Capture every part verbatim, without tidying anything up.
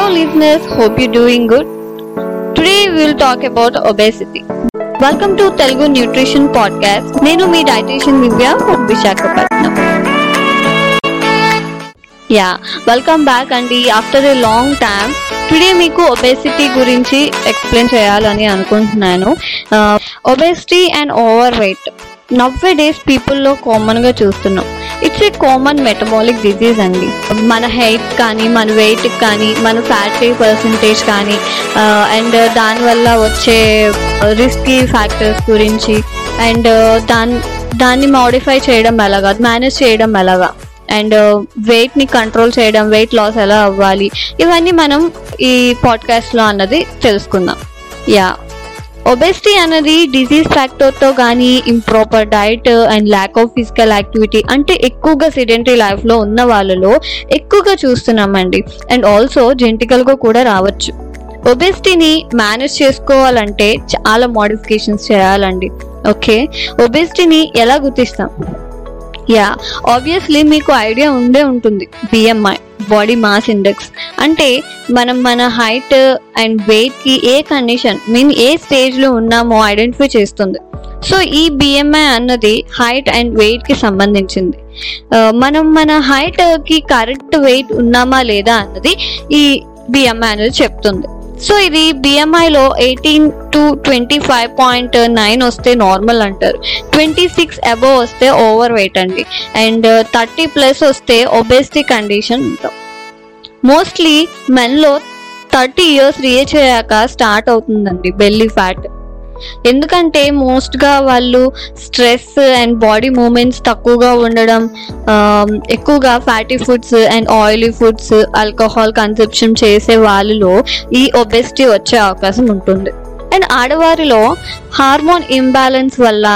Hello listeners, hope you're doing good. Today we'll talk about obesity. Welcome to Telugu Nutrition Podcast. నేను మీ dietitian Divya Visakhapatnam. Yeah welcome back అండి. After a long time today మీకు obesity గురించి explain చేయాలని అనుకుంటున్నాను. Obesity and over weight nowadays పీపుల్లో కామన్గా చూస్తున్నాం. It's a common metabolic disease అండి. మన హైట్ కానీ మన వెయిట్ కానీ మన ఫ్యాటీ పర్సంటేజ్ కానీ అండ్ దానివల్ల వచ్చే రిస్కీ ఫ్యాక్టర్స్ గురించి అండ్ దాని దాన్ని మోడిఫై చేయడం ఎలాగా, మేనేజ్ చేయడం ఎలాగా అండ్ వెయిట్ని కంట్రోల్ చేయడం, వెయిట్ లాస్ ఎలా అవ్వాలి, ఇవన్నీ మనం ఈ పాడ్కాస్ట్లో అన్నది తెలుసుకుందాం. యా ఒబెసిటీ అనేది డిజీజ్ ఫ్యాక్టర్తో కానీ improper diet and lack of physical activity అంటే ఎక్కువగా సెడెంటరీ లైఫ్లో ఉన్న వాళ్ళలో ఎక్కువగా చూస్తున్నామండి. అండ్ ఆల్సో జెనెటికల్గా కూడా రావచ్చు. ఒబెసిటీని మేనేజ్ చేసుకోవాలంటే చాలా మోడిఫికేషన్స్ చేయాలండి. ఓకే, ఒబెసిటీని ఎలా గుర్తిస్తాం? యా ఆబ్వియస్లీ మీకు ఐడియా ఉండే ఉంటుంది. బిఎంఐ, బాడీ మాస్ ఇండెక్స్ అంటే మనం మన హైట్ అండ్ వెయిట్కి ఏ కండిషన్ మీన్ ఏ స్టేజ్లో ఉన్నామో ఐడెంటిఫై చేస్తుంది. సో ఈ బిఎంఐ అన్నది హైట్ అండ్ వెయిట్కి సంబంధించింది. మనం మన హైట్కి కరెక్ట్ వెయిట్ ఉన్నామా లేదా అన్నది ఈ బిఎంఐ అనేది చెప్తుంది. సో ఇది బిఎంఐలో eighteen to twenty five point nine వస్తే నార్మల్ అంటారు, ట్వంటీ సిక్స్ అబోవ్ వస్తే ఓవర్ వెయిట్ అండి, అండ్ థర్టీ ప్లస్ వస్తే ఒబేసిటీ కండిషన్ ఉంటాం. మోస్ట్లీ మెన్లో థర్టీ ఇయర్స్ రీచ్ అయ్యాక స్టార్ట్ అవుతుందండి బెల్లీ ఫ్యాట్. ఎందుకంటే మోస్ట్గా వాళ్ళు స్ట్రెస్ అండ్ బాడీ మూమెంట్స్ తక్కువగా ఉండడం, ఎక్కువగా fatty foods and oily foods, alcohol consumption చేసే వాళ్ళలో ఈ ఒబెసిటీ వచ్చే అవకాశం ఉంటుంది. అండ్ ఆడవారిలో హార్మోన్ ఇంబ్యాలెన్స్ వల్ల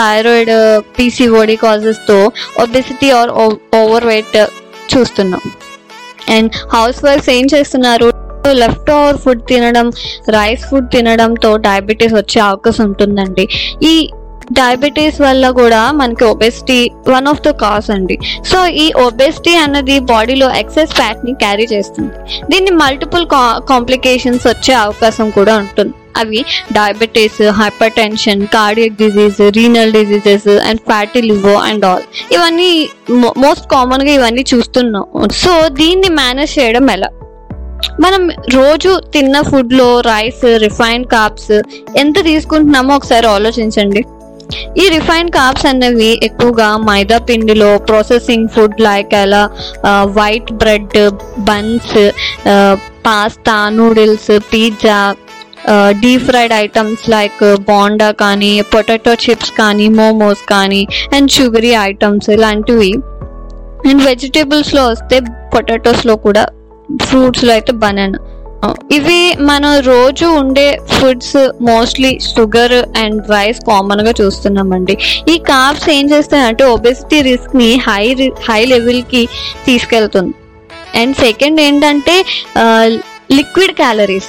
థైరాయిడ్, పీసీఓడి కాజెస్తో ఒబెసిటీ ఆర్ ఓవర్ వెయిట్ చూస్తున్నాం. అండ్ హౌస్ వైఫ్స్ ఏం చేస్తున్నారు, లెఫ్ట్ ఓవర్ ఫుడ్ తినడం, రైస్ ఫుడ్ తినడంతో డయాబెటీస్ వచ్చే అవకాశం ఉంటుందండి. ఈ డయాబెటీస్ వల్ల కూడా మనకి obesity one of the cause అండి. సో ఈ ఒబెసిటీ అనేది బాడీలో ఎక్సెస్ ఫ్యాట్ని క్యారీ చేస్తుంది. దీన్ని మల్టిపుల్ కా కాంప్లికేషన్స్ వచ్చే అవకాశం కూడా ఉంటుంది. అవి diabetes, hyper tension, cardiac disease, renal diseases and fatty liver and all. ఇవన్నీ మోస్ట్ కామన్గా ఇవన్నీ చూస్తున్నాం. సో దీన్ని మేనేజ్ చేయడం ఎలా? మనం రోజు తిన్న ఫుడ్లో రైస్, రిఫైన్డ్ కార్బ్స్ ఎంత తీసుకుంటున్నామో ఒకసారి ఆలోచించండి. ఈ రిఫైన్డ్ కార్బ్స్ అనేవి ఎక్కువగా మైదా పిండిలో, ప్రాసెసింగ్ ఫుడ్ లైక్ అలా white bread, buns, pasta, noodles, pizza, deep fried items like bonda కానీ, పొటాటో చిప్స్ కానీ, మోమోస్ కానీ అండ్ షుగరీ ఐటమ్స్ ఇలాంటివి. అండ్ వెజిటేబుల్స్లో వస్తే పొటాటోస్లో కూడా, ఫ్రూట్స్లో అయితే బనానా. ఇవి మనం రోజు ఉండే foods. Mostly sugar and rice కామన్గా చూస్తున్నామండి. ఈ కార్బ్స్ ఏం చేస్తాయంటే ఒబెసిటీ రిస్క్ని హై హై లెవెల్కి తీసుకెళ్తుంది. అండ్ సెకండ్ ఏంటంటే liquid calories.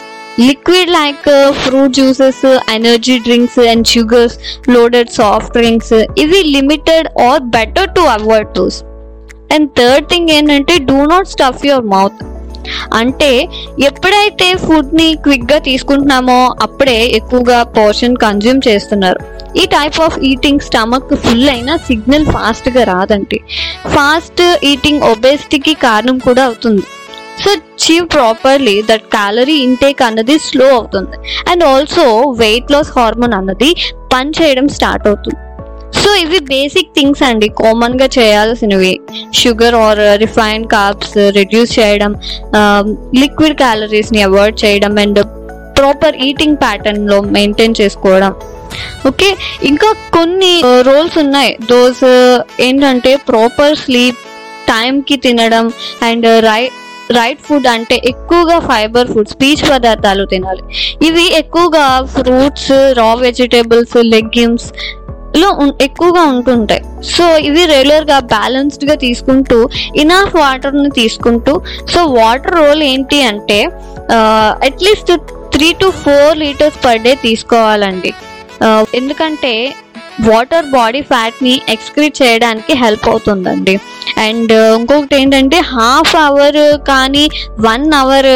Liquid like fruit juices, energy drinks and sugars loaded soft drinks, ఇవి limited or better to avoid those. And third thing ఏంటంటే do not stuff your mouth. అంటే ఎప్పుడైతే ఫుడ్ని క్విక్గా తీసుకుంటున్నామో అప్పుడే ఎక్కువగా పోర్షన్ కన్జ్యూమ్ చేస్తున్నారు. ఈ type of eating stomach full అయినా సిగ్నల్ ఫాస్ట్గా రాదండి. ఫాస్ట్ ఈటింగ్ ఒబెసిటీకి కారణం కూడా అవుతుంది. So chew properly that calorie intake అన్నది స్లో అవుతుంది. And also weight loss hormone అన్నది పని చేయడం స్టార్ట్ అవుతుంది. సో ఇవి బేసిక్ థింగ్స్ అండి కామన్గా చేయాల్సినవి. Sugar or refined carbs reduce చేయడం, లిక్విడ్ క్యాలరీస్ని అవాయిడ్ చేయడం అండ్ ప్రాపర్ ఈటింగ్ ప్యాటర్న్లో మెయింటైన్ చేసుకోవడం. ఓకే, ఇంకా కొన్ని రూల్స్ ఉన్నాయి. దోస్ ఏంటంటే ప్రాపర్ స్లీప్, టైంకి తినడం అండ్ రైట్ రైట్ ఫుడ్ అంటే ఎక్కువగా ఫైబర్ ఫుడ్స్, పీచ్ పదార్థాలు తినాలి. ఇవి ఎక్కువగా ఫ్రూట్స్, రా వెజిటేబుల్స్, లెగ్యూమ్స్ లో ఎక్కువగా ఉంటుంటాయి. సో ఇవి రెగ్యులర్గా బ్యాలెన్స్డ్గా తీసుకుంటూ ఇనఫ్ వాటర్ని తీసుకుంటూ. సో వాటర్ రోల్ ఏంటి అంటే at least three to four litres per day తీసుకోవాలండి. ఎందుకంటే వాటర్ బాడీ ఫ్యాట్ని ఎక్స్క్రీట్ చేయడానికి హెల్ప్ అవుతుందండి. అండ్ ఇంకొకటి ఏంటంటే హాఫ్ అవర్ కానీ వన్ అవర్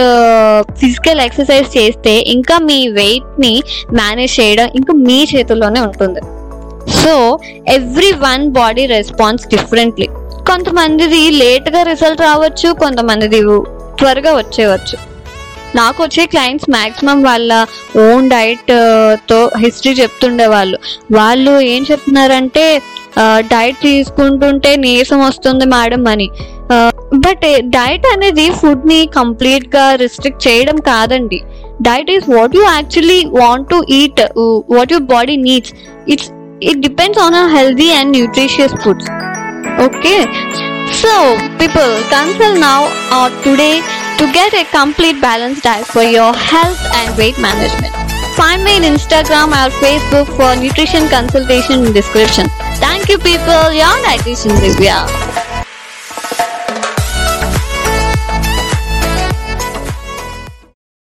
ఫిజికల్ ఎక్సర్సైజ్ చేస్తే ఇంకా మీ వెయిట్ని మేనేజ్ చేయడం ఇంకా మీ చేతుల్లోనే ఉంటుంది. So every one body response differently. కొంతమందిది లేట్గా రిజల్ట్ రావచ్చు, కొంతమందిది త్వరగా వచ్చేయవచ్చు. నాకు వచ్చే క్లయింట్స్ మ్యాక్సిమం వాళ్ళ ఓన్ డైట్తో హిస్టరీ చెప్తుండేవాళ్ళు. వాళ్ళు ఏం చెప్తున్నారంటే డైట్ తీసుకుంటుంటే నీరసం వస్తుంది మేడం అని. బట్ డైట్ అనేది ఫుడ్ని కంప్లీట్గా రిస్ట్రిక్ట్ చేయడం కాదండి. Diet is what you actually want to eat, what your body needs. It's it depends on a healthy and nutritious foods. Okay, so people consult now or today to get a complete balanced diet for your health and weight management. Find me on Instagram or Facebook for nutrition consultation in description. Thank you people, your dietitian Divya.